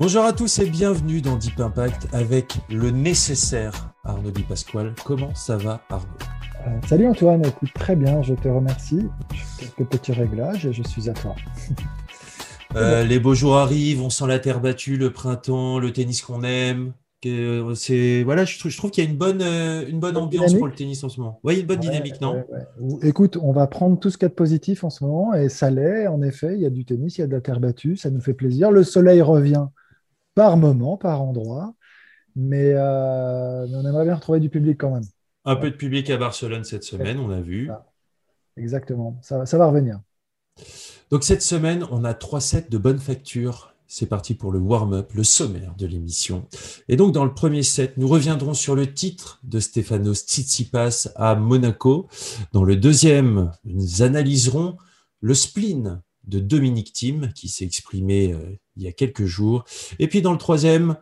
Bonjour à tous et bienvenue dans Deep Impact avec le nécessaire Arnaud Di Pasquale. Comment ça va, Arnaud ? Salut Antoine, écoute, très bien, je te remercie. Je fais quelques petits réglages et je suis à toi. Les beaux jours arrivent, on sent la terre battue, le printemps, le tennis qu'on aime. C'est, voilà, je trouve qu'il y a une bonne ambiance dynamique pour le tennis en ce moment. Oui, une bonne dynamique, non ? Écoute, on va prendre tout ce qu'il y a de positif en ce moment, et ça l'est, en effet, il y a du tennis, il y a de la terre battue, ça nous fait plaisir. Le soleil revient par moment, par endroit, mais on aimerait bien retrouver du public quand même. Un peu de public à Barcelone cette semaine, on a vu. Exactement, ça va revenir. Donc cette semaine, on a 3 sets de bonne facture. C'est parti pour le warm-up, le sommaire de l'émission. Et donc dans le premier set, nous reviendrons sur le titre de Stefanos Tsitsipas à Monaco. Dans le deuxième, nous analyserons le spleen de Dominique Thiem qui s'est exprimé il y a quelques jours. Et puis dans le troisième,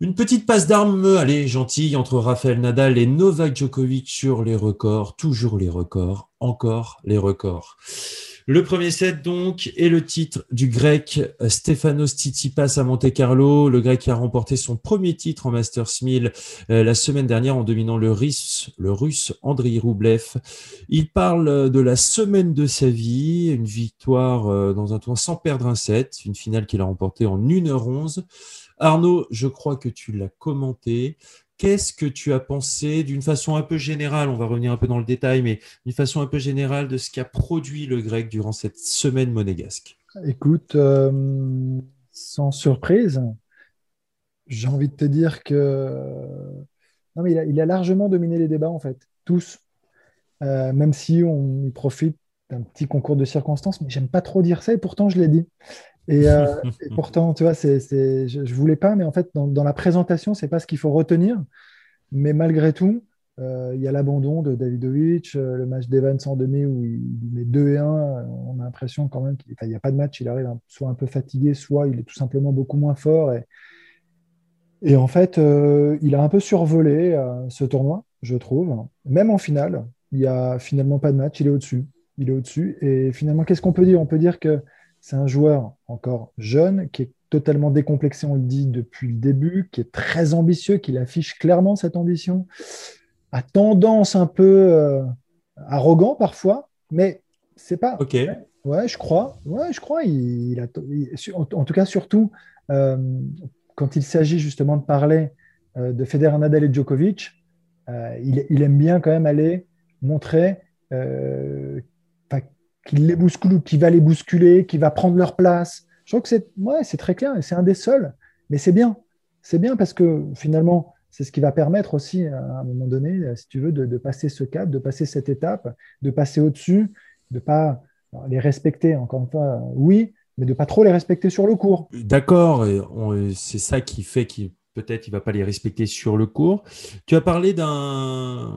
une petite passe d'armes, allez, gentille, entre Raphaël Nadal et Novak Djokovic sur les records, toujours les records, encore les records. Le premier set, donc, est le titre du grec Stefanos Tsitsipas à Monte Carlo. Le grec qui a remporté son premier titre en Masters 1000 la semaine dernière en dominant le russe Andrey Rublev. Il parle de la semaine de sa vie, une victoire dans un tournoi sans perdre un set, une finale qu'il a remportée en 1h11. Arnaud, je crois que tu l'as commenté. Qu'est-ce que tu as pensé d'une façon un peu générale, on va revenir un peu dans le détail, mais d'une façon un peu générale de ce qu'a produit le grec durant cette semaine monégasque ? Écoute, sans surprise, j'ai envie de te dire que… Non, mais il a largement dominé les débats, en fait, tous. Même si on profite d'un petit concours de circonstances, mais j'aime pas trop dire ça et pourtant je l'ai dit. Et pourtant, tu vois, je voulais pas, mais en fait, dans la présentation, c'est pas ce qu'il faut retenir. Mais malgré tout, il y a l'abandon de Davidovich, le match d'Evans en demi où il met 2-1. On a l'impression quand même qu'il n'y a pas de match, il arrive soit un peu fatigué, soit il est tout simplement beaucoup moins fort. Et en fait, il a un peu survolé ce tournoi, je trouve. Même en finale, il n'y a finalement pas de match, il est au-dessus. Et finalement, qu'est-ce qu'on peut dire ? On peut dire que c'est un joueur encore jeune, qui est totalement décomplexé, on le dit depuis le début, qui est très ambitieux, qui affiche clairement cette ambition, a tendance un peu arrogant parfois, mais c'est pas… Ok. Ouais, je crois. En tout cas, surtout, quand il s'agit justement de parler de Federer, Nadal et Djokovic, il aime bien quand même aller montrer… qu'il les bouscule ou qu'il va les bousculer, qu'il va prendre leur place. Je trouve que c'est très clair et c'est un des seuls. Mais c'est bien. C'est bien parce que finalement, c'est ce qui va permettre aussi, à un moment donné, si tu veux, de passer ce cap, de passer cette étape, de passer au-dessus, de ne pas les respecter, encore une fois, oui, mais de ne pas trop les respecter sur le court. D'accord, c'est ça qui fait qu'il… Peut-être il ne va pas les respecter sur le court. Tu as parlé d'un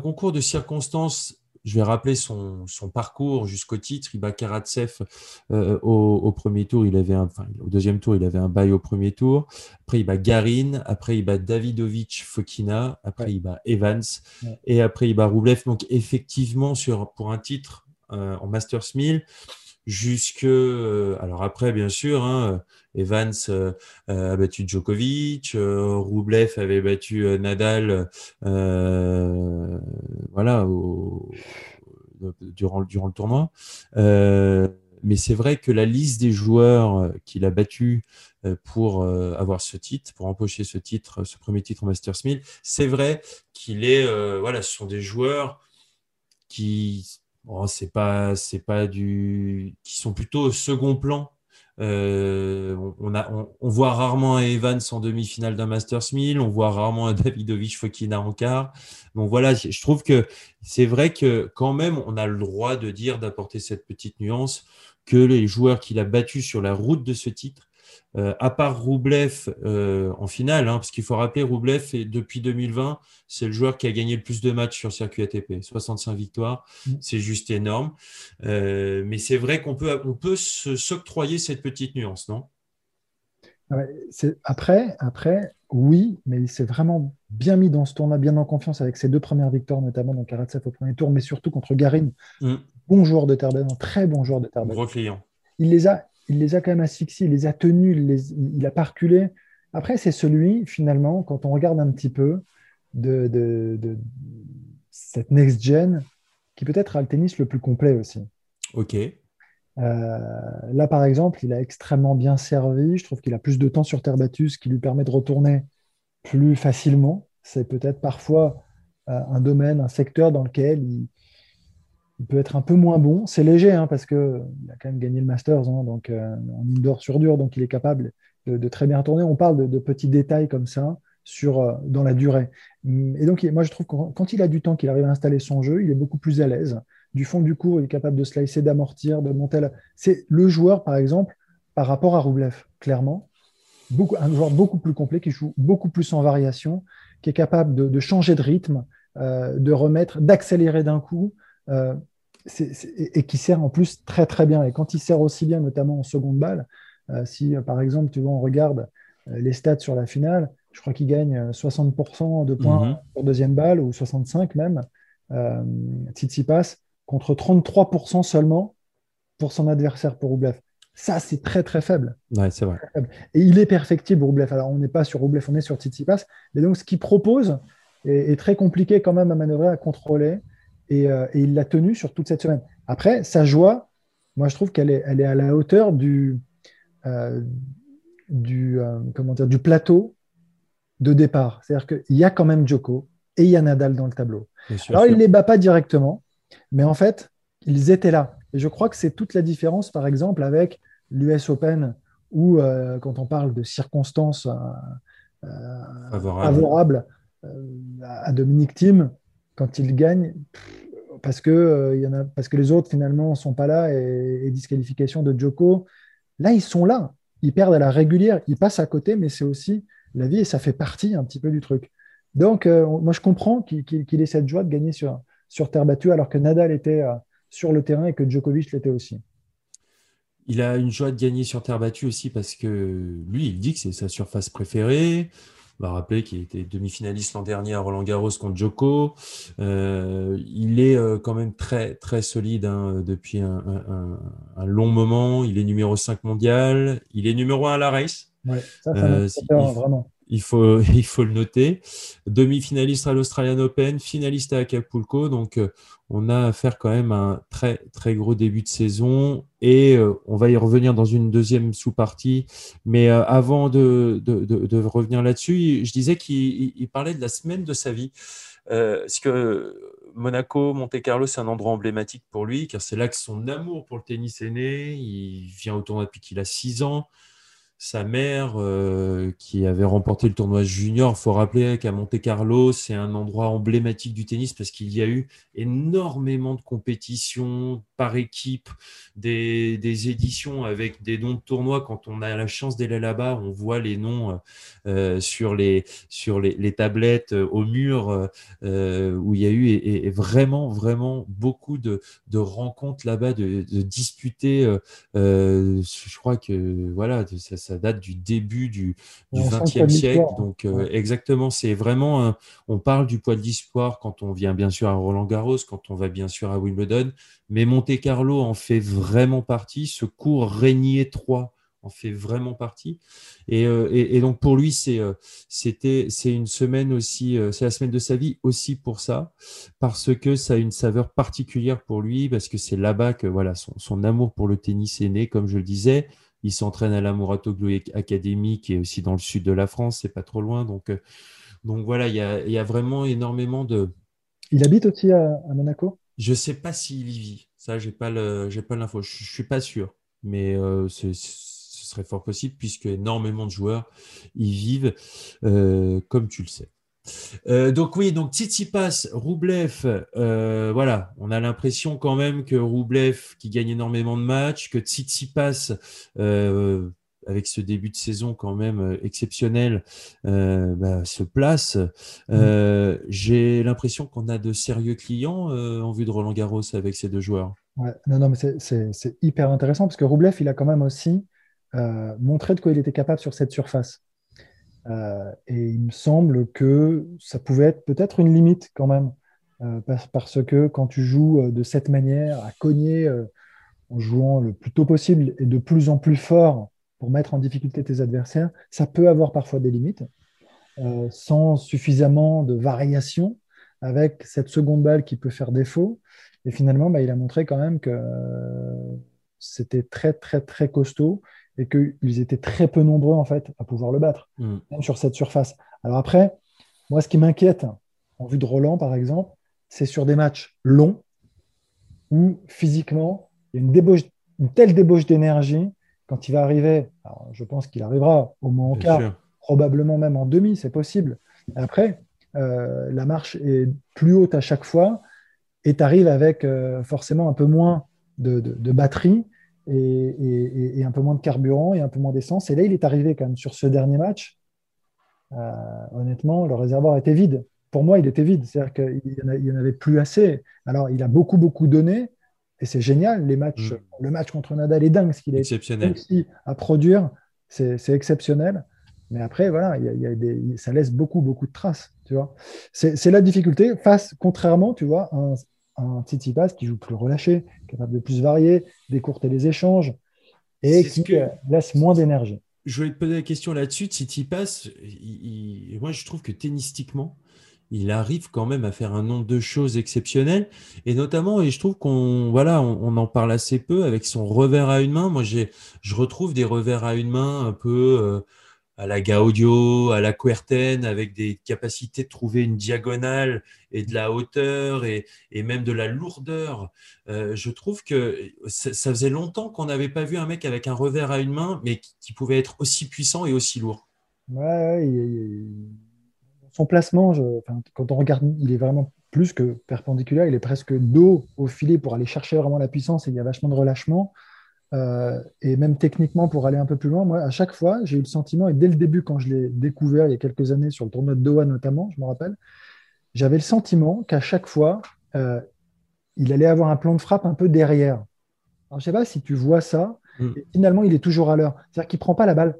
concours de circonstances. Je vais rappeler son parcours jusqu'au titre. Il bat Karatsev au premier tour. Au deuxième tour, il avait un bail au premier tour. Après, il bat Garin. Après, il bat Davidovich Fokina. Après, il bat Evans. Ouais. Et après, il bat Rublev. Donc, effectivement, pour un titre en Masters 1000, alors après, bien sûr, hein, Evans a battu Djokovic, Rublev avait battu Nadal voilà, durant le tournoi. Mais c'est vrai que la liste des joueurs qu'il a battus pour avoir ce titre, pour empocher ce titre, ce premier titre en Masters 1000, c'est vrai qu'il est… voilà, ce sont des joueurs qui… Bon, qui sont plutôt au second plan On voit rarement un Evans en demi-finale d'un Masters 1000, on voit rarement un Davidovich Fokina en quart. Donc voilà, je trouve que c'est vrai que quand même, on a le droit de dire, d'apporter cette petite nuance que les joueurs qu'il a battus sur la route de ce titre, à part Rublev en finale, hein, parce qu'il faut rappeler, Rublev, depuis 2020, c'est le joueur qui a gagné le plus de matchs sur circuit ATP, 65 victoires, c'est juste énorme. Mais c'est vrai qu'on peut, s'octroyer cette petite nuance, non ? Après, oui, mais il s'est vraiment bien mis dans ce tournoi, bien en confiance avec ses deux premières victoires, notamment dans Karatsev au premier tour, mais surtout contre Garin, bon joueur de terre battante, très bon joueur de terre battante. Gros client. Il les a quand même asphyxiés, il les a tenus, il n'a pas reculé. Après, c'est celui, finalement, quand on regarde un petit peu de cette next-gen, qui peut-être a le tennis le plus complet aussi. OK. Là, par exemple, il a extrêmement bien servi. Je trouve qu'il a plus de temps sur terre battue, ce qui lui permet de retourner plus facilement. C'est peut-être parfois un domaine, un secteur dans lequel il peut être un peu moins bon. C'est léger, hein, parce qu'il a quand même gagné le Masters, hein, donc, en indoor sur dur, donc il est capable de très bien tourner. On parle de petits détails comme ça dans la durée. Et donc, moi, je trouve que quand il a du temps, qu'il arrive à installer son jeu, il est beaucoup plus à l'aise. Du fond du cours, il est capable de slicer, d'amortir, de monter. C'est le joueur, par exemple, par rapport à Rublev, clairement, un joueur beaucoup plus complet, qui joue beaucoup plus en variation, qui est capable de changer de rythme, d'accélérer d'un coup, et qui sert en plus très très bien. Et quand il sert aussi bien, notamment en seconde balle, si par exemple, tu vois, on regarde les stats sur la finale, je crois qu'il gagne 60% de points sur deuxième balle, ou 65 même, Tsitsipas, contre 33% seulement pour son adversaire, pour Rublev. Ça, c'est très très faible. Ouais, c'est vrai. Et il est perfectible, Rublev. Alors, on n'est pas sur Rublev, on est sur Tsitsipas. Mais donc, ce qu'il propose est très compliqué quand même à manœuvrer, à contrôler. Et il l'a tenu sur toute cette semaine. Après, sa joie, moi, je trouve qu'elle est à la hauteur du plateau de départ. C'est-à-dire qu'il y a quand même Djoko et il y a Nadal dans le tableau. Alors, il ne les bat pas directement, mais en fait, ils étaient là. Et je crois que c'est toute la différence, par exemple, avec l'US Open, où quand on parle de circonstances favorables à Dominique Thiem, quand il gagne, parce que les autres, finalement, ne sont pas là, et disqualification de Djoko. Là, ils sont là. Ils perdent à la régulière. Ils passent à côté, mais c'est aussi la vie, et ça fait partie un petit peu du truc. Donc, moi, je comprends qu'il ait cette joie de gagner sur terre battue, alors que Nadal était sur le terrain et que Djokovic l'était aussi. Il a une joie de gagner sur terre battue aussi parce que lui, il dit que c'est sa surface préférée. On va rappeler qu'il était demi-finaliste l'an dernier à Roland-Garros contre Djoko. Il est quand même très, très solide, hein, depuis un long moment. Il est numéro 5 mondial. Il est numéro 1 à la race. Ouais, ça fait peur, vraiment. Il faut le noter. Demi-finaliste à l'Australian Open, finaliste à Acapulco. Donc, on a affaire quand même à un très, très gros début de saison. Et on va y revenir dans une deuxième sous-partie. Mais avant de revenir là-dessus, je disais qu'il parlait de la semaine de sa vie. Parce que Monaco, Monte Carlo, c'est un endroit emblématique pour lui, car c'est là que son amour pour le tennis est né. Il vient au tournoi depuis qu'il a 6 ans. Sa mère, qui avait remporté le tournoi junior, il faut rappeler qu'à Monte Carlo, c'est un endroit emblématique du tennis parce qu'il y a eu énormément de compétitions par équipe, des éditions avec des noms de tournois. Quand on a la chance d'aller là-bas, on voit les noms sur les tablettes au mur, où il y a eu et vraiment, vraiment beaucoup de rencontres là-bas, de disputées. Je crois que voilà, ça date du début du XXe siècle. Donc, exactement, c'est vraiment on parle du poids de l'histoire quand on vient bien sûr à Roland-Garros, quand on va bien sûr à Wimbledon, mais Monte Carlo en fait vraiment partie. Ce cours Régnier 3 en fait vraiment partie. Et donc, pour lui, c'est une semaine aussi, c'est la semaine de sa vie aussi pour ça, parce que ça a une saveur particulière pour lui, parce que c'est là-bas que voilà, son amour pour le tennis est né, comme je le disais. Il s'entraîne à la Mouratoglou Academy, qui est aussi dans le sud de la France, c'est pas trop loin. Donc voilà, il y a vraiment énormément de… Il habite aussi à Monaco ? Je sais pas s'il y vit. Ça, j'ai pas l'info. Je suis pas sûr. Mais très fort possible, puisque énormément de joueurs y vivent, comme tu le sais. Donc oui, donc Tsitsipas, Rublev, voilà, on a l'impression quand même que Rublev qui gagne énormément de matchs, que Tsitsipas avec ce début de saison quand même exceptionnel, se place. J'ai l'impression qu'on a de sérieux clients en vue de Roland-Garros avec ces deux joueurs. Ouais, non, mais c'est hyper intéressant parce que Rublev, il a quand même aussi montré de quoi il était capable sur cette surface. Et il me semble que ça pouvait être peut-être une limite quand même, parce que quand tu joues de cette manière, à cogner, en jouant le plus tôt possible et de plus en plus fort pour mettre en difficulté tes adversaires, ça peut avoir parfois des limites, sans suffisamment de variation, avec cette seconde balle qui peut faire défaut. Et finalement, il a montré quand même que c'était très, très, très costaud, et qu'ils étaient très peu nombreux en fait à pouvoir le battre, même sur cette surface. Alors après, moi ce qui m'inquiète en vue de Roland par exemple, c'est sur des matchs longs où physiquement il y a une telle débauche d'énergie quand il va arriver, alors je pense qu'il arrivera au moins en quart, probablement même en demi, c'est possible. Après, la marche est plus haute à chaque fois et tu arrives avec forcément un peu moins de batterie, et un peu moins de carburant et un peu moins d'essence. Et là, il est arrivé quand même sur ce dernier match. Honnêtement, le réservoir était vide. Pour moi, il était vide. C'est-à-dire qu'il n'y en avait plus assez. Alors, il a beaucoup, beaucoup donné. Et c'est génial. Les matchs, le match contre Nadal est dingue. Ce qu'il a réussi à produire, c'est exceptionnel. Mais après, voilà, ça laisse beaucoup, beaucoup de traces. Tu vois, c'est la difficulté. Contrairement, tu vois, un Tsitsipas qui joue plus relâché, capable de plus varier, d'écourter les échanges et laisse moins d'énergie. Je voulais te poser la question là-dessus. Tsitsipas, moi je trouve que tennistiquement, il arrive quand même à faire un nombre de choses exceptionnelles, et notamment, et je trouve qu'on en parle assez peu, avec son revers à une main. Moi, je retrouve des revers à une main un peu à la Gaudio, à la Kuerten, avec des capacités de trouver une diagonale et de la hauteur et même de la lourdeur. Je trouve que ça faisait longtemps qu'on n'avait pas vu un mec avec un revers à une main, mais qui pouvait être aussi puissant et aussi lourd. Ouais, son placement, quand on regarde, il est vraiment plus que perpendiculaire, il est presque dos au filet pour aller chercher vraiment la puissance, et il y a vachement de relâchement. Et même techniquement, pour aller un peu plus loin, moi, à chaque fois, j'ai eu le sentiment, et dès le début, quand je l'ai découvert il y a quelques années, sur le tournoi de Doha notamment, je me rappelle, j'avais le sentiment qu'à chaque fois, il allait avoir un plan de frappe un peu derrière. Alors, je ne sais pas si tu vois ça, et finalement, il est toujours à l'heure. C'est-à-dire qu'il ne prend pas la balle.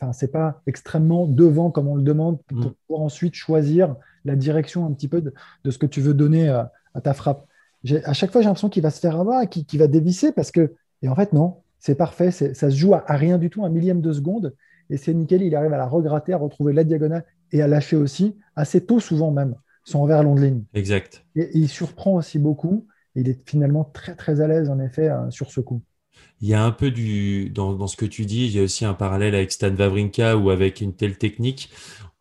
Enfin, ce n'est pas extrêmement devant, comme on le demande, pour pouvoir ensuite choisir la direction un petit peu de ce que tu veux donner à ta frappe. À chaque fois, j'ai l'impression qu'il va se faire avoir et qu'il va dévisser parce que. Et en fait, non, c'est parfait. Ça se joue à rien du tout, 1 millième de seconde. Et c'est nickel. Il arrive à la regratter, à retrouver la diagonale et à lâcher aussi, assez tôt souvent même, son revers long de ligne. Exact. Et il surprend aussi beaucoup. Il est finalement très, très à l'aise, en effet, sur ce coup. Il y a un peu dans ce que tu dis, il y a aussi un parallèle avec Stan Wawrinka ou avec une telle technique.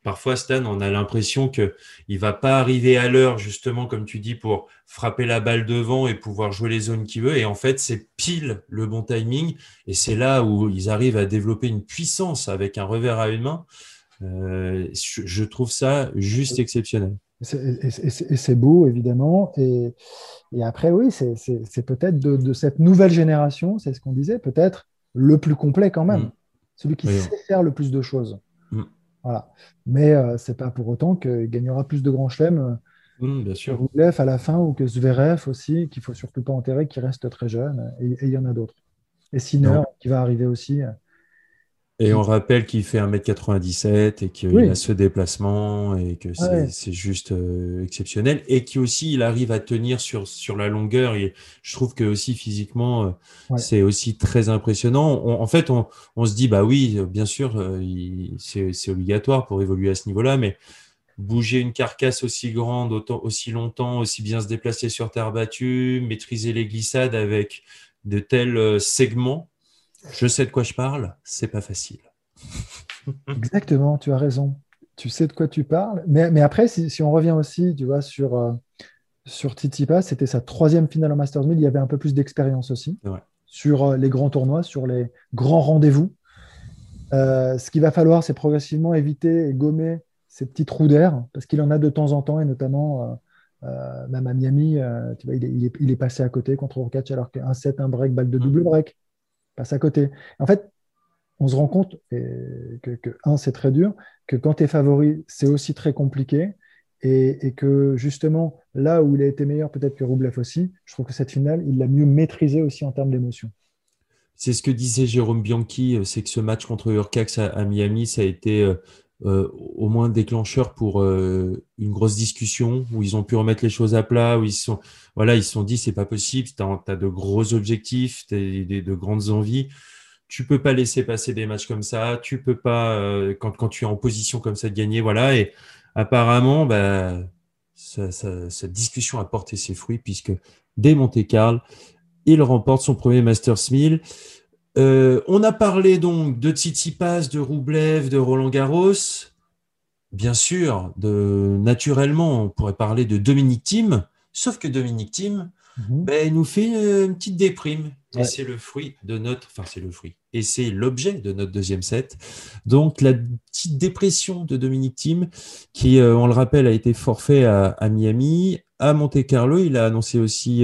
Parfois, Stan, on a l'impression qu'il ne va pas arriver à l'heure, justement, comme tu dis, pour frapper la balle devant et pouvoir jouer les zones qu'il veut. Et en fait, c'est pile le bon timing. Et c'est là où ils arrivent à développer une puissance avec un revers à une main. Je trouve ça juste exceptionnel. C'est beau, évidemment. Et après, oui, c'est peut-être de cette nouvelle génération, c'est ce qu'on disait, peut-être le plus complet quand même. Celui qui sait faire le plus de choses. Voilà. Mais ce n'est pas pour autant qu'il gagnera plus de grands chelems que Rublev à la fin, ou que Zverev aussi, qu'il ne faut surtout pas enterrer, qui reste très jeune, et il y en a d'autres. Et Sinner qui va arriver aussi. Et on rappelle qu'il fait 1m97 et qu'il a ce déplacement et que c'est juste exceptionnel, et qu'il aussi il arrive à tenir sur la longueur. Et je trouve que aussi physiquement, c'est aussi très impressionnant. En fait, on se dit bah oui, bien sûr, c'est obligatoire pour évoluer à ce niveau-là, mais bouger une carcasse aussi grande, aussi longtemps, aussi bien se déplacer sur terre battue, maîtriser les glissades avec de tels segments. Je sais de quoi je parle, c'est pas facile. Exactement, tu as raison. Tu sais de quoi tu parles. Mais après, si on revient aussi, tu vois, sur Tsitsipas, c'était sa 3e finale en Masters 1000, il y avait un peu plus d'expérience aussi. sur les grands tournois, sur les grands rendez-vous. Ce qu'il va falloir, c'est progressivement éviter et gommer ces petits trous d'air, parce qu'il en a de temps en temps, et notamment même à Miami, tu vois, il est passé à côté contre Hurkacz, alors qu'un set, un break, balle de double break, passe à côté. En fait, on se rend compte que un, c'est très dur, que quand tu es favori, c'est aussi très compliqué, et que justement, là où il a été meilleur peut-être que Rublev aussi, je trouve que cette finale, il l'a mieux maîtrisée aussi en termes d'émotion. C'est ce que disait Jérôme Bianchi, c'est que ce match contre Hurkacz à Miami, ça a été au moins déclencheur pour une grosse discussion où ils ont pu remettre les choses à plat, où ils se sont dit c'est pas possible, t'as de gros objectifs, t'as de grandes envies, tu peux pas laisser passer des matchs comme ça, tu peux pas quand tu es en position comme ça de gagner, voilà. Et apparemment, bah, cette discussion a porté ses fruits puisque dès Monte Carlo, il remporte son premier Masters 1000. On a parlé donc de Tsitsipas, de Rublev, de Roland-Garros. Bien sûr, naturellement, on pourrait parler de Dominique Thiem. Sauf que Dominique Thiem, il nous fait une petite déprime. Ouais. Et c'est le fruit de notre... Enfin, c'est le fruit. Et c'est l'objet de notre deuxième set. Donc, la petite dépression de Dominique Thiem, qui, on le rappelle, a été forfait à Miami. À Monte Carlo, il a annoncé aussi,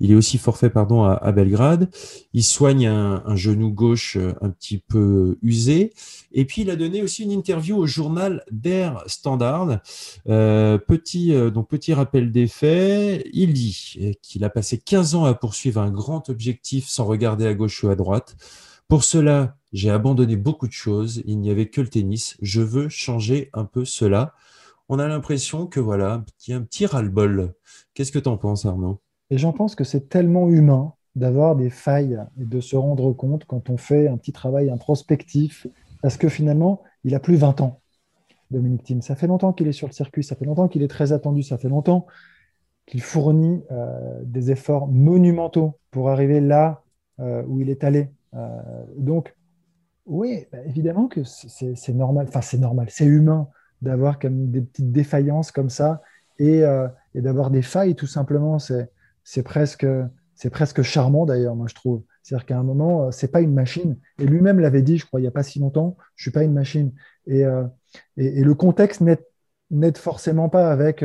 il est aussi forfait, à Belgrade. Il soigne un genou gauche un petit peu usé. Et puis, il a donné aussi une interview au journal Der Standard. Petit rappel des faits. Il dit qu'il a passé 15 ans à poursuivre un grand objectif sans regarder à gauche ou à droite. Pour cela, j'ai abandonné beaucoup de choses. Il n'y avait que le tennis. Je veux changer un peu cela. On a l'impression que voilà, il y a un petit ras-le-bol. Qu'est-ce que tu en penses, Arnaud ? Et j'en pense que c'est tellement humain d'avoir des failles et de se rendre compte quand on fait un petit travail introspectif, parce que finalement, il a plus 20 ans, Dominique Thiem. Ça fait longtemps qu'il est sur le circuit, ça fait longtemps qu'il est très attendu, ça fait longtemps qu'il fournit des efforts monumentaux pour arriver là où il est allé. Donc, oui, bah, évidemment que c'est normal, enfin c'est normal, c'est humain d'avoir comme des petites défaillances comme ça et d'avoir des failles tout simplement. C'est presque charmant d'ailleurs, moi je trouve. C'est-à-dire qu'à un moment, c'est pas une machine. Et lui-même l'avait dit, je crois, il n'y a pas si longtemps, je suis pas une machine. Et le contexte n'aide forcément pas avec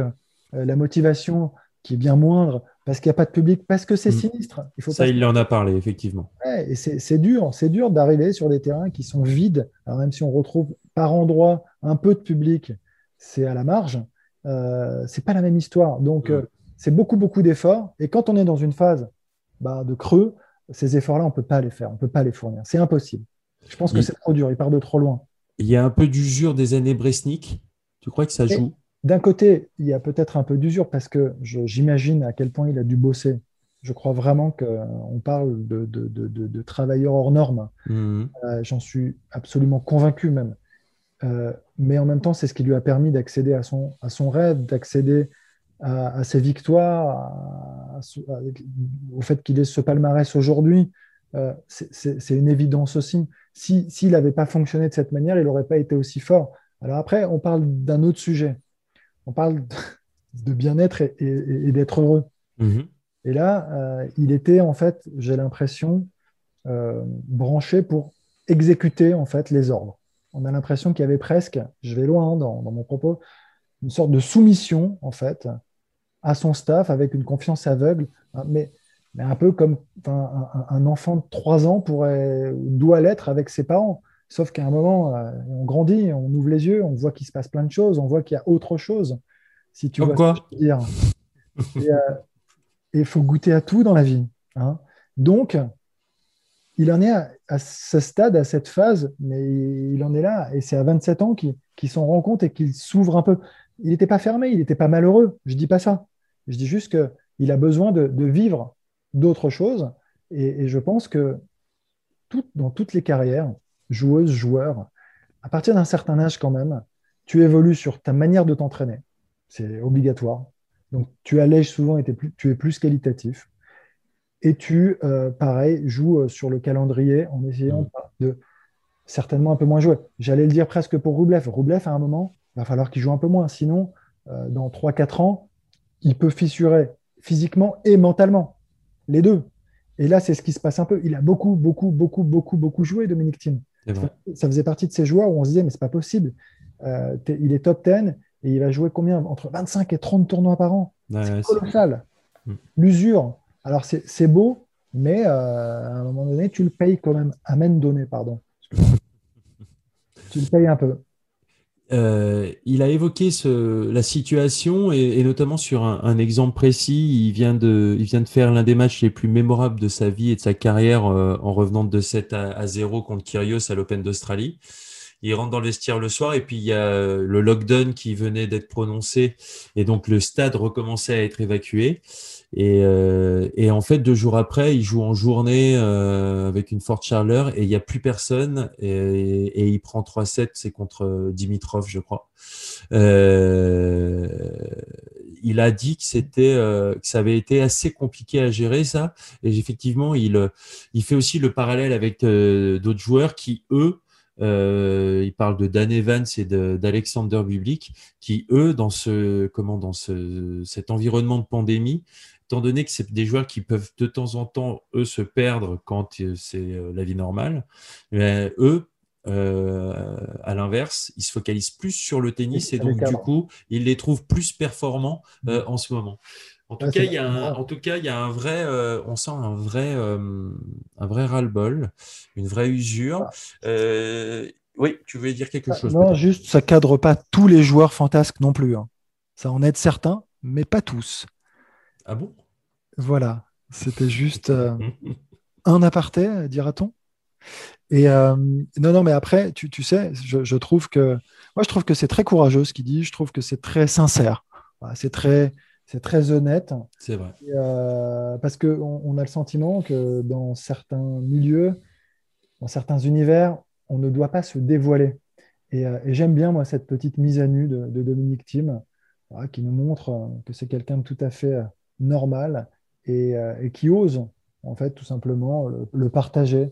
la motivation qui est bien moindre parce qu'il n'y a pas de public, parce que c'est sinistre. Il en a parlé, effectivement. Ouais, et c'est dur d'arriver sur des terrains qui sont vides. Alors même si on retrouve par endroit un peu de public, c'est à la marge, c'est pas la même histoire. Donc, c'est beaucoup d'efforts. Et quand on est dans une phase de creux, ces efforts-là, on peut pas les faire, on peut pas les fournir. C'est impossible. Je pense que c'est trop dur, il part de trop loin. Il y a un peu d'usure des années Bresnik. Tu crois que ça joue ? D'un côté, il y a peut-être un peu d'usure parce que j'imagine à quel point il a dû bosser. Je crois vraiment qu'on parle de travailleurs hors normes. J'en suis absolument convaincu même. Mais en même temps, c'est ce qui lui a permis d'accéder à son rêve, d'accéder à ses victoires, au fait qu'il ait ce palmarès aujourd'hui. C'est une évidence aussi. S'il n'avait pas fonctionné de cette manière, il n'aurait pas été aussi fort. Alors après, on parle d'un autre sujet. On parle de bien-être et d'être heureux. Et là, il était en fait, j'ai l'impression, branché pour exécuter en fait les ordres. On a l'impression qu'il y avait presque, je vais loin dans mon propos, une sorte de soumission en fait à son staff avec une confiance aveugle, mais un peu comme un enfant de 3 ans doit l'être avec ses parents. Sauf qu'à un moment, on grandit, on ouvre les yeux, on voit qu'il se passe plein de choses, on voit qu'il y a autre chose. Si tu vois ce que je veux dire. Et faut goûter à tout dans la vie. Hein. Donc, il en est à ce stade, à cette phase, mais il en est là. Et c'est à 27 ans qu'il s'en rend compte et qu'il s'ouvre un peu. Il n'était pas fermé, il n'était pas malheureux. Je ne dis pas ça. Je dis juste qu'il a besoin de vivre d'autres choses. Et je pense que dans toutes les carrières, joueuses, joueurs, à partir d'un certain âge quand même, tu évolues sur ta manière de t'entraîner. C'est obligatoire. Donc, tu allèges souvent et tu es plus qualitatif. Et tu, pareil, joues sur le calendrier en essayant de certainement un peu moins jouer. J'allais le dire presque pour Rublev. Rublev, à un moment, il va falloir qu'il joue un peu moins. Sinon, dans 3-4 ans, il peut fissurer physiquement et mentalement, les deux. Et là, c'est ce qui se passe un peu. Il a beaucoup joué, Dominique Thiem. Ça faisait partie de ces joueurs où on se disait, mais c'est pas possible. Il est top 10 et il va jouer combien ? Entre 25 et 30 tournois par an. Ouais, c'est colossal. C'est... L'usure. Alors, c'est beau, mais à un moment donné, tu le payes quand même. Tu le payes un peu. Il a évoqué la situation et notamment sur un exemple précis. Il vient de faire l'un des matchs les plus mémorables de sa vie et de sa carrière en revenant de 7 à 0 contre Kyrgios à l'Open d'Australie. Il rentre dans le vestiaire le soir et puis il y a le lockdown qui venait d'être prononcé et donc le stade recommençait à être évacué. Et en fait, 2 jours après, il joue en journée avec une forte chaleur et il n'y a plus personne et il prend 3-7, c'est contre Dimitrov, je crois. Il a dit que que ça avait été assez compliqué à gérer, ça. Et effectivement, il fait aussi le parallèle avec d'autres joueurs qui, eux, il parle de Dan Evans et d'Alexander Bublik qui, eux, cet environnement de pandémie, étant donné que c'est des joueurs qui peuvent de temps en temps, eux, se perdre quand c'est la vie normale, à l'inverse, ils se focalisent plus sur le tennis et donc, du coup, ils les trouvent plus performants en ce moment. En tout cas, il y a un vrai. On sent un vrai ras-le-bol, une vraie usure. Oui, tu voulais dire quelque chose? Non, juste, ça cadre pas tous les joueurs fantasques non plus. Hein. Ça en aide certains, mais pas tous. Ah bon? Voilà, c'était juste un aparté, dira-t-on. Et non, mais après, tu sais, je trouve que c'est très courageux ce qu'il dit. Je trouve que c'est très sincère. Voilà, c'est très honnête. C'est vrai. Parce qu'on a le sentiment que dans certains milieux, dans certains univers, on ne doit pas se dévoiler. Et j'aime bien, moi, cette petite mise à nu de Dominique Thiem, qui nous montre que c'est quelqu'un de tout à fait normal et qui ose, en fait, tout simplement, le partager.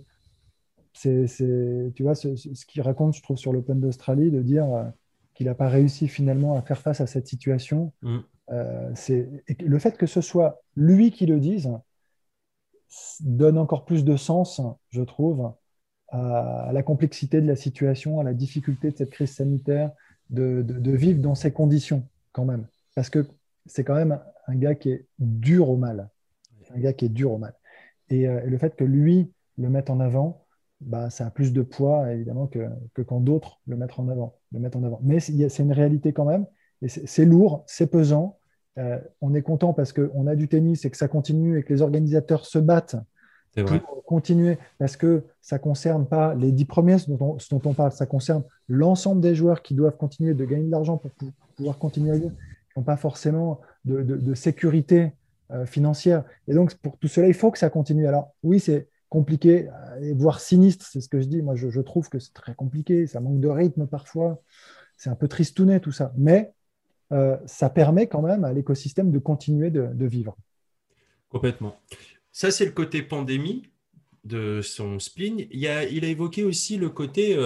Tu vois, ce qu'il raconte, je trouve, sur l'Open d'Australie, de dire qu'il n'a pas réussi finalement à faire face à cette situation. Mm. Le fait que ce soit lui qui le dise donne encore plus de sens, je trouve, à la complexité de la situation, à la difficulté de cette crise sanitaire, de vivre dans ces conditions quand même, parce que c'est quand même un gars qui est dur au mal, et le fait que lui le mette en avant, bah, ça a plus de poids évidemment que quand d'autres le mettent en avant, mais c'est une réalité quand même. Et c'est lourd, c'est pesant. On est content parce qu'on a du tennis et que ça continue et que les organisateurs se battent pour continuer, parce que ça concerne pas les 10 premiers, ce dont on parle. Ça concerne l'ensemble des joueurs qui doivent continuer de gagner de l'argent pour pouvoir continuer à jouer, qui n'ont pas forcément de sécurité financière. Et donc, pour tout cela, il faut que ça continue. Alors, oui, c'est compliqué, voire sinistre, c'est ce que je dis. Moi, je trouve que c'est très compliqué. Ça manque de rythme parfois. C'est un peu tristounet tout ça. Mais ça permet quand même à l'écosystème de continuer de vivre. Complètement. Ça, c'est le côté pandémie de son spin. Il a évoqué aussi le côté,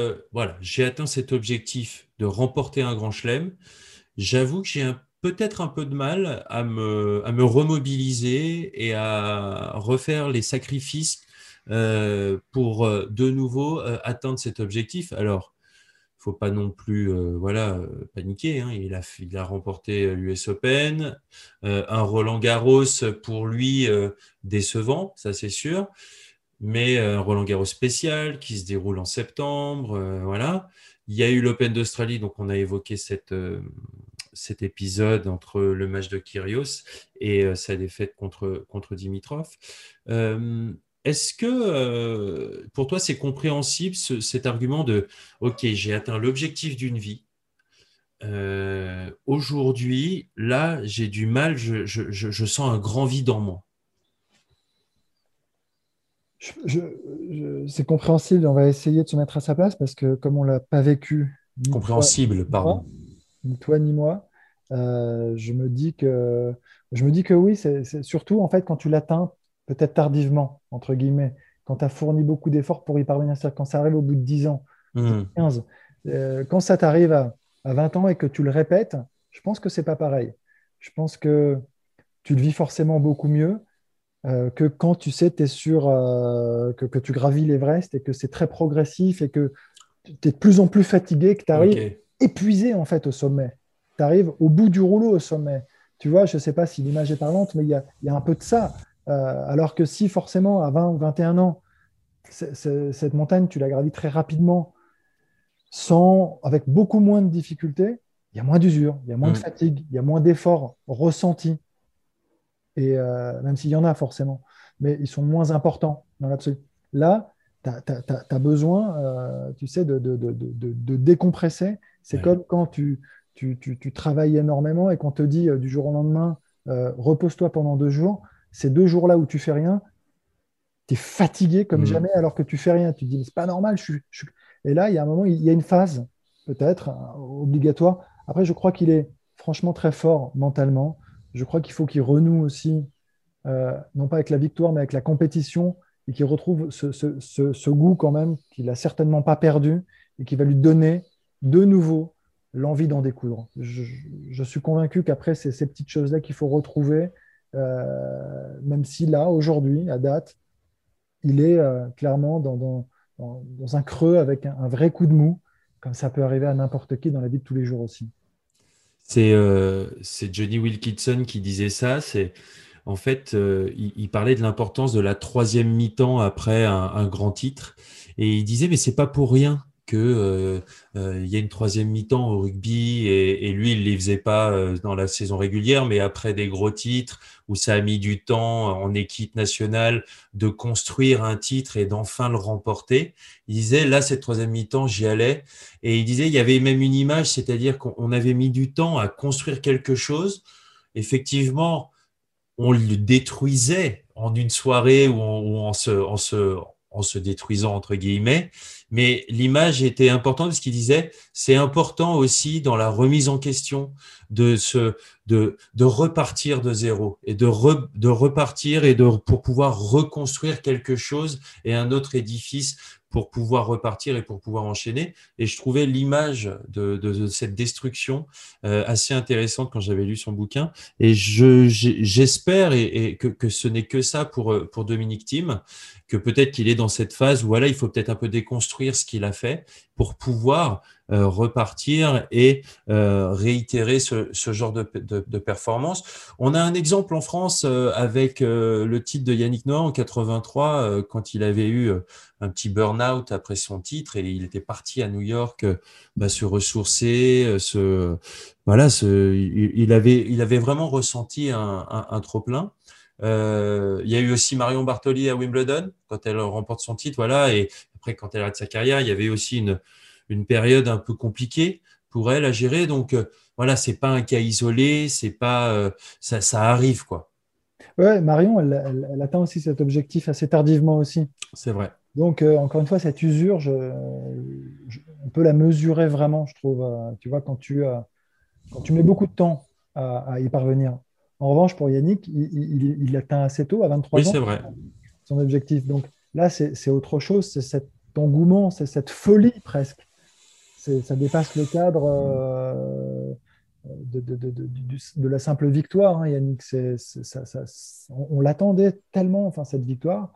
j'ai atteint cet objectif de remporter un grand chelem. J'avoue que j'ai peut-être un peu de mal à me remobiliser et à refaire les sacrifices pour de nouveau atteindre cet objectif. Alors, il ne faut pas non plus paniquer. Hein. Il a remporté l'US Open, un Roland-Garros pour lui décevant, ça c'est sûr, mais un Roland-Garros spécial qui se déroule en septembre. Il y a eu l'Open d'Australie, donc on a évoqué cet épisode entre le match de Kyrgios et sa défaite contre Dimitrov. Est-ce que pour toi, c'est compréhensible cet argument de « Ok, j'ai atteint l'objectif d'une vie. Aujourd'hui, là, j'ai du mal, je sens un grand vide en moi. » C'est compréhensible. On va essayer de se mettre à sa place parce que comme on ne l'a pas vécu… Compréhensible, pardon. Ni toi, ni moi. Je me dis que oui, c'est surtout en fait quand tu l'atteins, peut-être tardivement, entre guillemets, quand tu as fourni beaucoup d'efforts pour y parvenir, c'est-à-dire quand ça arrive au bout de 10 ans, 15, quand ça t'arrive à 20 ans et que tu le répètes, je pense que c'est pas pareil. Je pense que tu le vis forcément beaucoup mieux que quand tu sais tu es sûr que tu gravis l'Everest et que c'est très progressif et que tu es de plus en plus fatigué, que tu arrives épuisé en fait au sommet. Tu arrives au bout du rouleau au sommet. Tu vois, je ne sais pas si l'image est parlante, mais il y a un peu de ça. Alors que si forcément, à 20 ou 21 ans, cette montagne, tu la gravis très rapidement, avec beaucoup moins de difficultés, il y a moins d'usure, il y a moins de fatigue, il y a moins d'efforts ressentis. Et même s'il y en a forcément, mais ils sont moins importants dans l'absolu. Là, tu as besoin, tu sais, de décompresser. C'est comme quand tu travailles énormément et qu'on te dit du jour au lendemain, repose-toi pendant 2 jours. Ces 2 jours-là où tu fais rien, tu es fatigué comme jamais alors que tu fais rien. Tu te dis, mais c'est pas normal. Et là, il y a un moment, il y a une phase, peut-être, obligatoire. Après, je crois qu'il est franchement très fort mentalement. Je crois qu'il faut qu'il renoue aussi, non pas avec la victoire, mais avec la compétition, et qu'il retrouve ce goût quand même qu'il n'a certainement pas perdu et qui va lui donner de nouveau l'envie d'en découdre. Je suis convaincu qu'après, c'est ces petites choses-là qu'il faut retrouver, même si là, aujourd'hui, à date, il est clairement dans un creux avec un vrai coup de mou, comme ça peut arriver à n'importe qui dans la vie de tous les jours aussi. C'est Johnny Wilkinson qui disait ça. En fait, il parlait de l'importance de la 3e mi-temps après un grand titre. Et il disait, mais c'est pas pour rien qu'il y a une 3e mi-temps au rugby. Et lui, il ne les faisait pas dans la saison régulière, mais après des gros titres où ça a mis du temps en équipe nationale de construire un titre et d'enfin le remporter. Il disait, là, cette 3e mi-temps, j'y allais. Et il disait, il y avait même une image, c'est-à-dire qu'on avait mis du temps à construire quelque chose. Effectivement, on le détruisait en une soirée ou en se détruisant, entre guillemets. Mais l'image était importante parce qu'il disait, c'est important aussi dans la remise en question de repartir de zéro et de repartir et pour pouvoir reconstruire quelque chose et un autre édifice pour pouvoir repartir et pour pouvoir enchaîner. Et je trouvais l'image de cette destruction assez intéressante quand j'avais lu son bouquin. Et j'espère que ce n'est que ça pour Dominique Thiem, que peut-être qu'il est dans cette phase où voilà, il faut peut-être un peu déconstruire ce qu'il a fait pour pouvoir repartir et réitérer ce genre de performance. On a un exemple en France avec le titre de Yannick Noah en 83, quand il avait eu un petit burn-out après son titre et il était parti à New York se ressourcer, il avait vraiment ressenti un trop-plein. Il y a eu aussi Marion Bartoli à Wimbledon quand elle remporte son titre, voilà, et après quand elle arrête sa carrière, il y avait aussi une période un peu compliquée pour elle à gérer. Donc voilà, c'est pas un cas isolé, c'est pas ça arrive quoi. Ouais, Marion, elle atteint aussi cet objectif assez tardivement aussi. C'est vrai. Donc encore une fois, cette usure, on peut la mesurer vraiment, je trouve. Tu vois, quand tu mets beaucoup de temps à y parvenir. En revanche, pour Yannick, il l'atteint assez tôt, à 23 ans. Oui, c'est vrai. Son objectif. Donc là, c'est autre chose, c'est cet engouement, c'est cette folie presque. Ça dépasse le cadre de la simple victoire, hein, Yannick. On l'attendait tellement, enfin, cette victoire.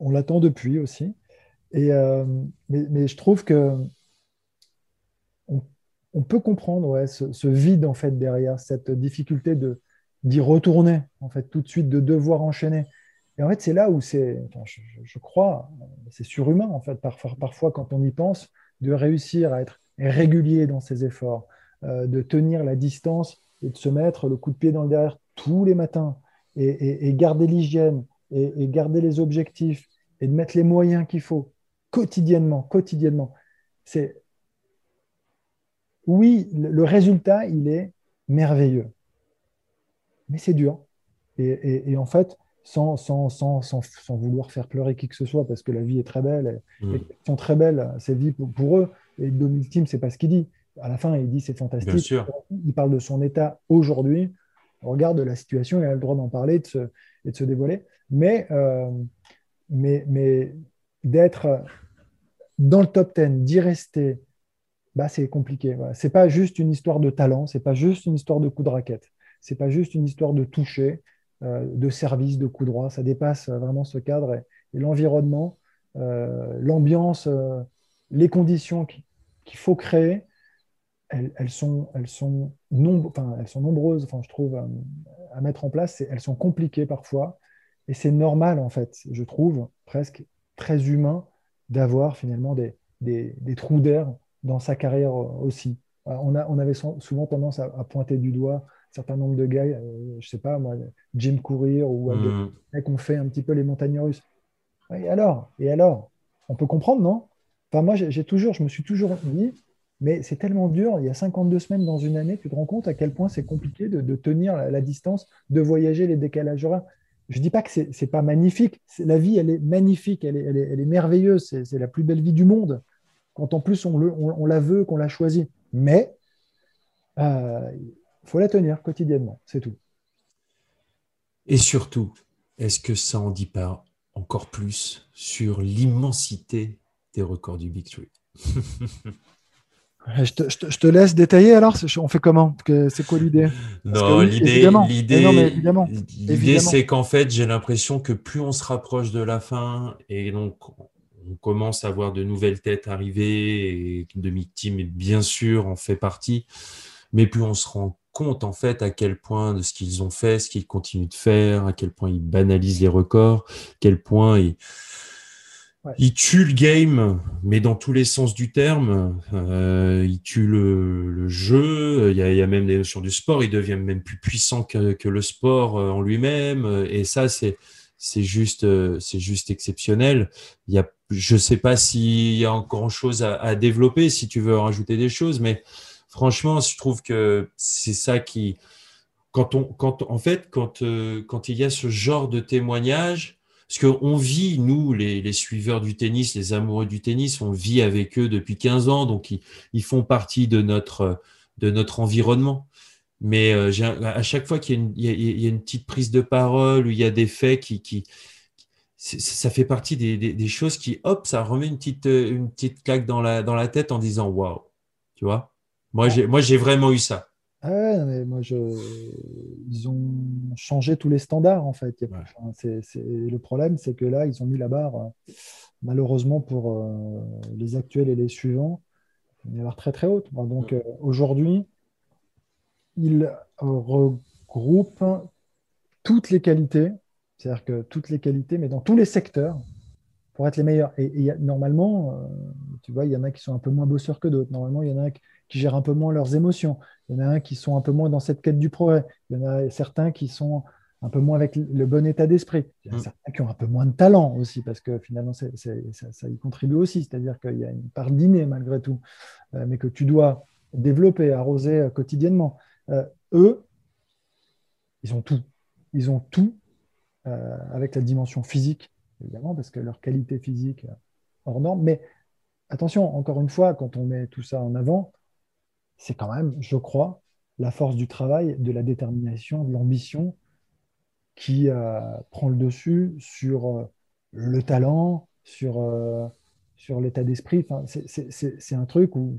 On l'attend depuis aussi. Et, mais je trouve que on peut comprendre ce vide en fait, derrière, cette difficulté d'y retourner en fait, tout de suite, de devoir enchaîner. Et en fait, c'est là où je crois, c'est surhumain en fait, parfois quand on y pense, de réussir à être régulier dans ses efforts, de tenir la distance et de se mettre le coup de pied dans le derrière tous les matins et garder l'hygiène et garder les objectifs et de mettre les moyens qu'il faut quotidiennement. Oui, le résultat, il est merveilleux. Mais c'est dur. Et en fait, sans vouloir faire pleurer qui que ce soit, parce que la vie est très belle, et sont très belles, ces vies pour eux, et Dominique Thiem, c'est pas ce qu'il dit. À la fin, il dit c'est fantastique. Bien sûr. Il parle de son état aujourd'hui. On regarde la situation, il a le droit d'en parler, de se dévoiler. Mais d'être dans le top 10, d'y rester, c'est compliqué. Voilà. Ce n'est pas juste une histoire de talent, ce n'est pas juste une histoire de coup de raquette, ce n'est pas juste une histoire de toucher, de service, de coup droit. Ça dépasse vraiment ce cadre et l'environnement, l'ambiance, les conditions qu'il faut créer, elles sont nombreuses, je trouve, à mettre en place. Elles sont compliquées parfois et c'est normal, en fait, je trouve, presque très humain d'avoir finalement des trous d'air dans sa carrière aussi. On avait souvent tendance à pointer du doigt certain nombre de gars, je sais pas moi, Jim Courier ou mecs qu'on fait un petit peu les montagnes russes. Et alors, on peut comprendre, non ? Moi, je me suis toujours dit, mais c'est tellement dur, il y a 52 semaines dans une année, tu te rends compte à quel point c'est compliqué de tenir la distance, de voyager, les décalages horaires. Je ne dis pas que ce n'est pas magnifique, la vie, elle est magnifique, elle est merveilleuse, c'est la plus belle vie du monde, quand en plus on la veut, qu'on la choisit. Mais il faut la tenir quotidiennement, c'est tout. Et surtout, est-ce que ça en dit pas encore plus sur l'immensité des records du Big Three? Je te laisse détailler alors. On fait comment? C'est quoi l'idée? L'idée, c'est qu'en fait, j'ai l'impression que plus on se rapproche de la fin, et donc on commence à voir de nouvelles têtes arriver, et Dominique Thiem, bien sûr, en fait partie, mais plus on se rend compte en fait à quel point de ce qu'ils ont fait, ce qu'ils continuent de faire, à quel point ils banalisent les records, à quel point ils... Ouais. Il tue le game, mais dans tous les sens du terme. Il tue le jeu. Il y a même des notions du sport. Il devient même plus puissant que le sport en lui-même. Et ça, c'est juste exceptionnel. Je sais pas s'il y a encore chose à développer, si tu veux rajouter des choses. Mais franchement, je trouve que c'est ça qui, quand il y a ce genre de témoignage. Parce qu'on vit, nous, les suiveurs du tennis, les amoureux du tennis, on vit avec eux depuis 15 ans, donc ils font partie de notre environnement. Mais à chaque fois qu'il y a une petite prise de parole, ou il y a des faits qui ça fait partie des choses qui, hop, ça remet une petite claque dans la tête en disant « Waouh !» Tu vois ? Moi, j'ai vraiment eu ça. Ah ouais, mais ils ont changé tous les standards en fait. Ouais. Le problème, c'est que là, ils ont mis la barre, malheureusement pour les actuels et les suivants, une barre très très haute. Donc aujourd'hui, ils regroupent toutes les qualités, c'est-à-dire que toutes les qualités, mais dans tous les secteurs, pour être les meilleurs. Et normalement, tu vois, il y en a qui sont un peu moins bosseurs que d'autres. Normalement, il y en a qui gèrent un peu moins leurs émotions. Il y en a un qui sont un peu moins dans cette quête du progrès. Il y en a certains qui sont un peu moins avec le bon état d'esprit. Il y en a certains qui ont un peu moins de talent aussi, parce que finalement, ça y contribue aussi. C'est-à-dire qu'il y a une part d'inné malgré tout, mais que tu dois développer, arroser quotidiennement. Eux, ils ont tout. Ils ont tout avec la dimension physique, évidemment, parce que leur qualité physique hors norme. Mais attention, encore une fois, quand on met tout ça en avant, c'est quand même, je crois, la force du travail, de la détermination, de l'ambition qui prend le dessus sur le talent, sur l'état d'esprit. Enfin, c'est un truc où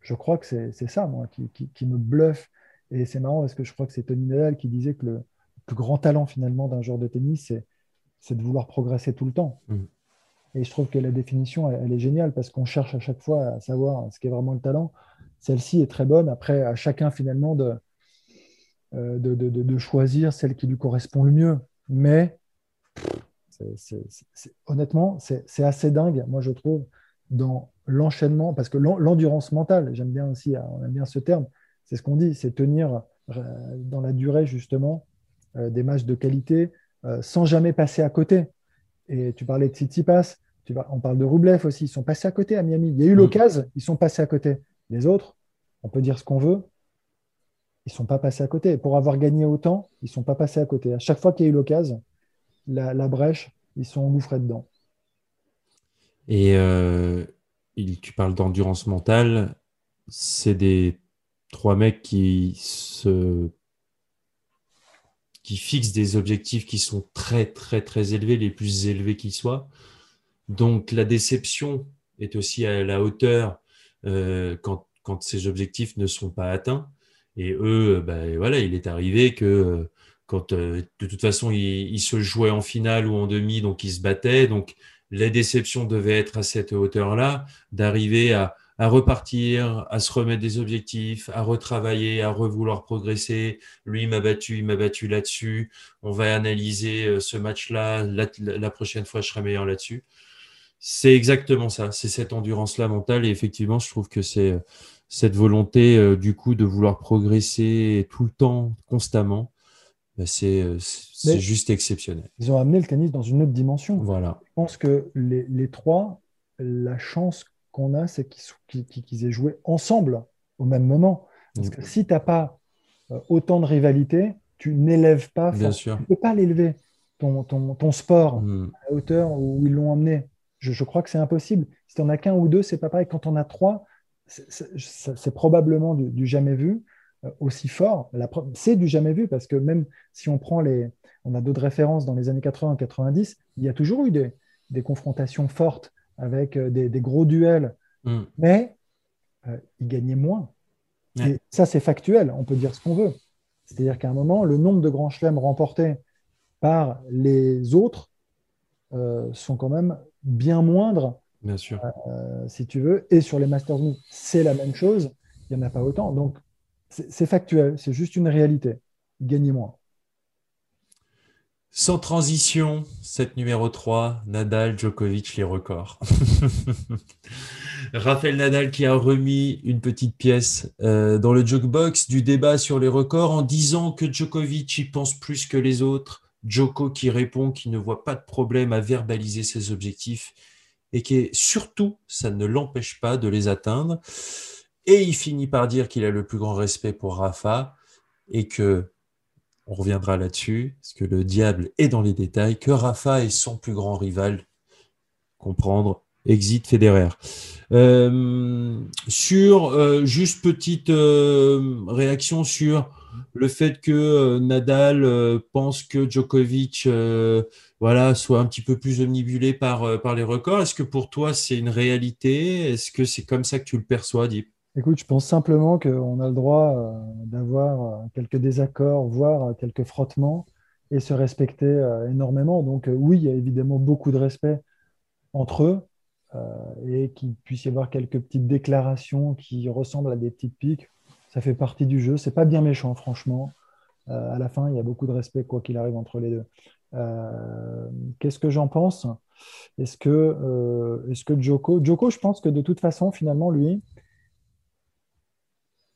je crois que c'est ça, moi, qui me bluffe. Et c'est marrant parce que je crois que c'est Toni Nadal qui disait que le plus grand talent, finalement, d'un joueur de tennis, c'est de vouloir progresser tout le temps. Mmh. Et je trouve que la définition, elle est géniale parce qu'on cherche à chaque fois à savoir ce qu'est vraiment le talent. Celle-ci est très bonne. Après, à chacun, finalement, de choisir celle qui lui correspond le mieux. Mais, honnêtement, c'est assez dingue, moi, je trouve, dans l'enchaînement, parce que l'endurance mentale, j'aime bien aussi, on aime bien ce terme, c'est ce qu'on dit, c'est tenir dans la durée, justement, des matchs de qualité sans jamais passer à côté. Et tu parlais de Tsitsipas, on parle de Rublev aussi, ils sont passés à côté à Miami. Il y a eu l'occasion, ils sont passés à côté. Les autres, on peut dire ce qu'on veut, ils ne sont pas passés à côté. Et pour avoir gagné autant, ils ne sont pas passés à côté. À chaque fois qu'il y a eu l'occasion, la brèche, ils sont engouffrés dedans. Et tu parles d'endurance mentale, c'est des trois mecs qui fixent des objectifs qui sont très, très, très élevés, les plus élevés qui soient. Donc, la déception est aussi à la hauteur quand ces objectifs ne sont pas atteints. Et eux, ben, voilà, il est arrivé que quand de toute façon il se jouait en finale ou en demi, donc il se battait, donc les déceptions devaient être à cette hauteur-là, d'arriver à repartir, à se remettre des objectifs, à retravailler, à revouloir progresser. Lui, il m'a battu là-dessus. On va analyser ce match-là. La prochaine fois, je serai meilleur là-dessus. C'est exactement ça. C'est cette endurance-là mentale. Et effectivement, je trouve que c'est cette volonté, du coup, de vouloir progresser tout le temps, constamment. C'est juste exceptionnel. Ils ont amené le tennis dans une autre dimension. Voilà. Je pense que les trois, la chance qu'on a, c'est qu'ils aient joué ensemble au même moment. Parce que si tu n'as pas autant de rivalité, tu n'élèves pas. Bien sûr. Tu ne peux pas l'élever, ton sport, à la hauteur où ils l'ont emmené. Je crois que c'est impossible. Si tu n'en as qu'un ou deux, c'est pas pareil. Quand on a trois, c'est probablement du jamais vu aussi fort. C'est du jamais vu, parce que même si on prend on a d'autres références dans les années 80-90, il y a toujours eu des confrontations fortes avec des gros duels, mais ils gagnaient moins. Ouais. Et ça, c'est factuel, on peut dire ce qu'on veut. C'est-à-dire qu'à un moment, le nombre de grands chelems remportés par les autres sont quand même bien moindres, bien sûr. Si tu veux. Et sur les Masters, c'est la même chose, il n'y en a pas autant. Donc, c'est factuel, c'est juste une réalité. Ils gagnaient moins. Sans transition, set numéro 3, Nadal, Djokovic, les records. Raphaël Nadal qui a remis une petite pièce dans le jukebox du débat sur les records en disant que Djokovic y pense plus que les autres. Djoko qui répond qu'il ne voit pas de problème à verbaliser ses objectifs et que surtout, ça ne l'empêche pas de les atteindre. Et il finit par dire qu'il a le plus grand respect pour Rafa et que... On reviendra là-dessus, parce que le diable est dans les détails, que Rafa est son plus grand rival. Comprendre, exit Federer. Juste petite réaction sur le fait que Nadal pense que Djokovic soit un petit peu plus omnibulé par les records. Est-ce que pour toi, c'est une réalité ? Est-ce que c'est comme ça que tu le perçois, Deep ? Écoute, je pense simplement qu'on a le droit d'avoir quelques désaccords, voire quelques frottements, et se respecter énormément. Donc oui, il y a évidemment beaucoup de respect entre eux, et qu'il puisse y avoir quelques petites déclarations qui ressemblent à des petites piques. Ça fait partie du jeu. C'est pas bien méchant, franchement. À la fin, il y a beaucoup de respect, quoi qu'il arrive, entre les deux. Qu'est-ce que j'en pense ? Est-ce que Djoko, je pense que de toute façon, finalement, lui...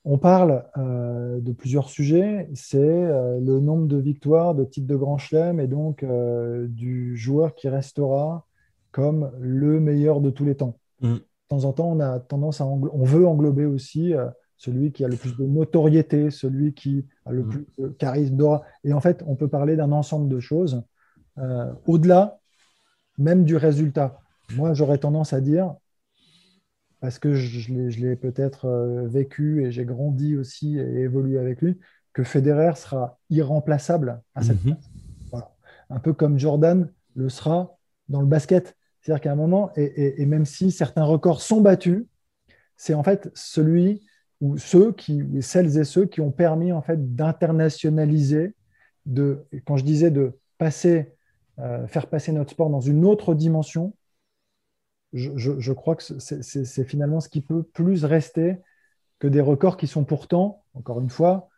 On parle de plusieurs sujets, c'est le nombre de victoires, de titres de Grand Chelem, et donc du joueur qui restera comme le meilleur de tous les temps. De temps en temps, on a tendance on veut englober aussi celui qui a le plus de notoriété, celui qui a le plus de charisme, d'aura. Et en fait, on peut parler d'un ensemble de choses, au-delà même du résultat. Moi, j'aurais tendance à dire... parce que je l'ai peut-être vécu et j'ai grandi aussi et évolué avec lui, que Federer sera irremplaçable à cette place. Voilà. Un peu comme Jordan le sera dans le basket. C'est-à-dire qu'à un moment, et même si certains records sont battus, c'est en fait celui ou celles et ceux qui ont permis en fait d'internationaliser, quand je disais de faire passer notre sport dans une autre dimension, je crois que c'est finalement ce qui peut plus rester que des records qui sont pourtant, encore une fois,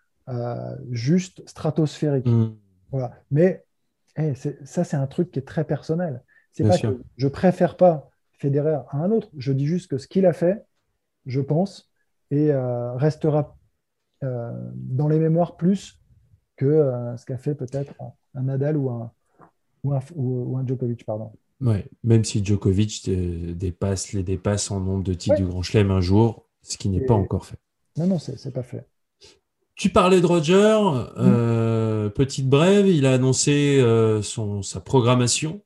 juste stratosphériques. Voilà. Mais ça, c'est un truc qui est très personnel. C'est Bien pas sûr. Que je préfère pas Federer à un autre. Je dis juste que ce qu'il a fait, je pense, et restera dans les mémoires plus que ce qu'a fait peut-être un Nadal ou un Djokovic, pardon. Ouais, même si Djokovic les dépasse en nombre de titres du Grand Chelem un jour, ce qui n'est pas encore fait. Non, c'est pas fait. Tu parlais de Roger, petite brève, il a annoncé sa programmation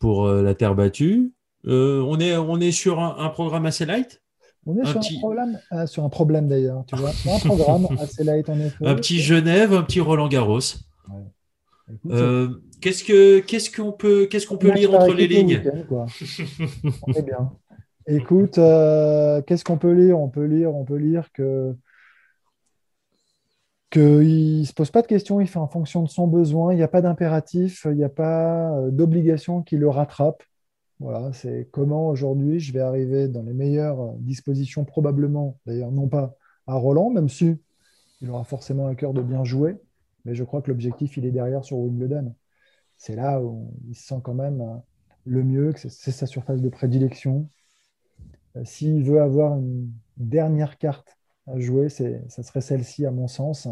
pour la terre battue. On est sur un programme assez light. On est sur un problème d'ailleurs, tu vois. Un programme assez light en effet. Un petit Genève, un petit Roland-Garros. Ouais. Écoute, qu'est-ce qu'on peut lire entre les lignes, quoi. On est bien. Écoute, qu'est-ce qu'on peut lire ? On peut lire que qu'il ne se pose pas de questions, il fait en fonction de son besoin, il n'y a pas d'impératif, il n'y a pas d'obligation qui le rattrape. Voilà, c'est comment aujourd'hui je vais arriver dans les meilleures dispositions, probablement, d'ailleurs non pas à Roland, même si il aura forcément à cœur de bien jouer, mais je crois que l'objectif, il est derrière sur Wimbledon. C'est là où il se sent quand même le mieux, que c'est sa surface de prédilection. S'il veut avoir une dernière carte à jouer, ça serait celle-ci à mon sens,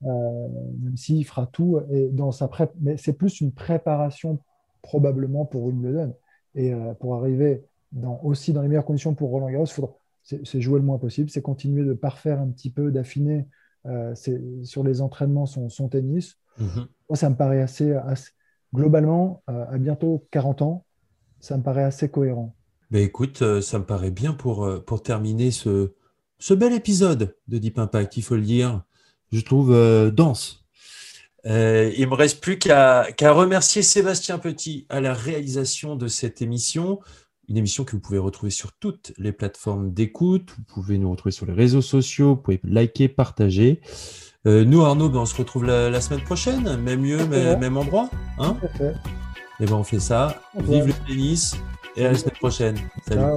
même s'il fera tout. Et dans sa mais c'est plus une préparation probablement pour Wimbledon. Et pour arriver aussi dans les meilleures conditions pour Roland-Garros, c'est jouer le moins possible, c'est continuer de parfaire un petit peu, d'affiner sur les entraînements son tennis. Mm-hmm. Moi, ça me paraît assez globalement, à bientôt 40 ans, ça me paraît assez cohérent. Ben écoute, ça me paraît bien pour terminer ce bel épisode de Deep Impact, il faut le dire, je trouve dense. Il ne me reste plus qu'à remercier Sébastien Petit à la réalisation de cette émission, une émission que vous pouvez retrouver sur toutes les plateformes d'écoute, vous pouvez nous retrouver sur les réseaux sociaux, vous pouvez liker, partager. Nous, Arnaud, on se retrouve la semaine prochaine, même lieu, même endroit. Hein ? Et ben on fait ça. Okay. Vive le tennis et à la semaine prochaine. Salut. Ciao.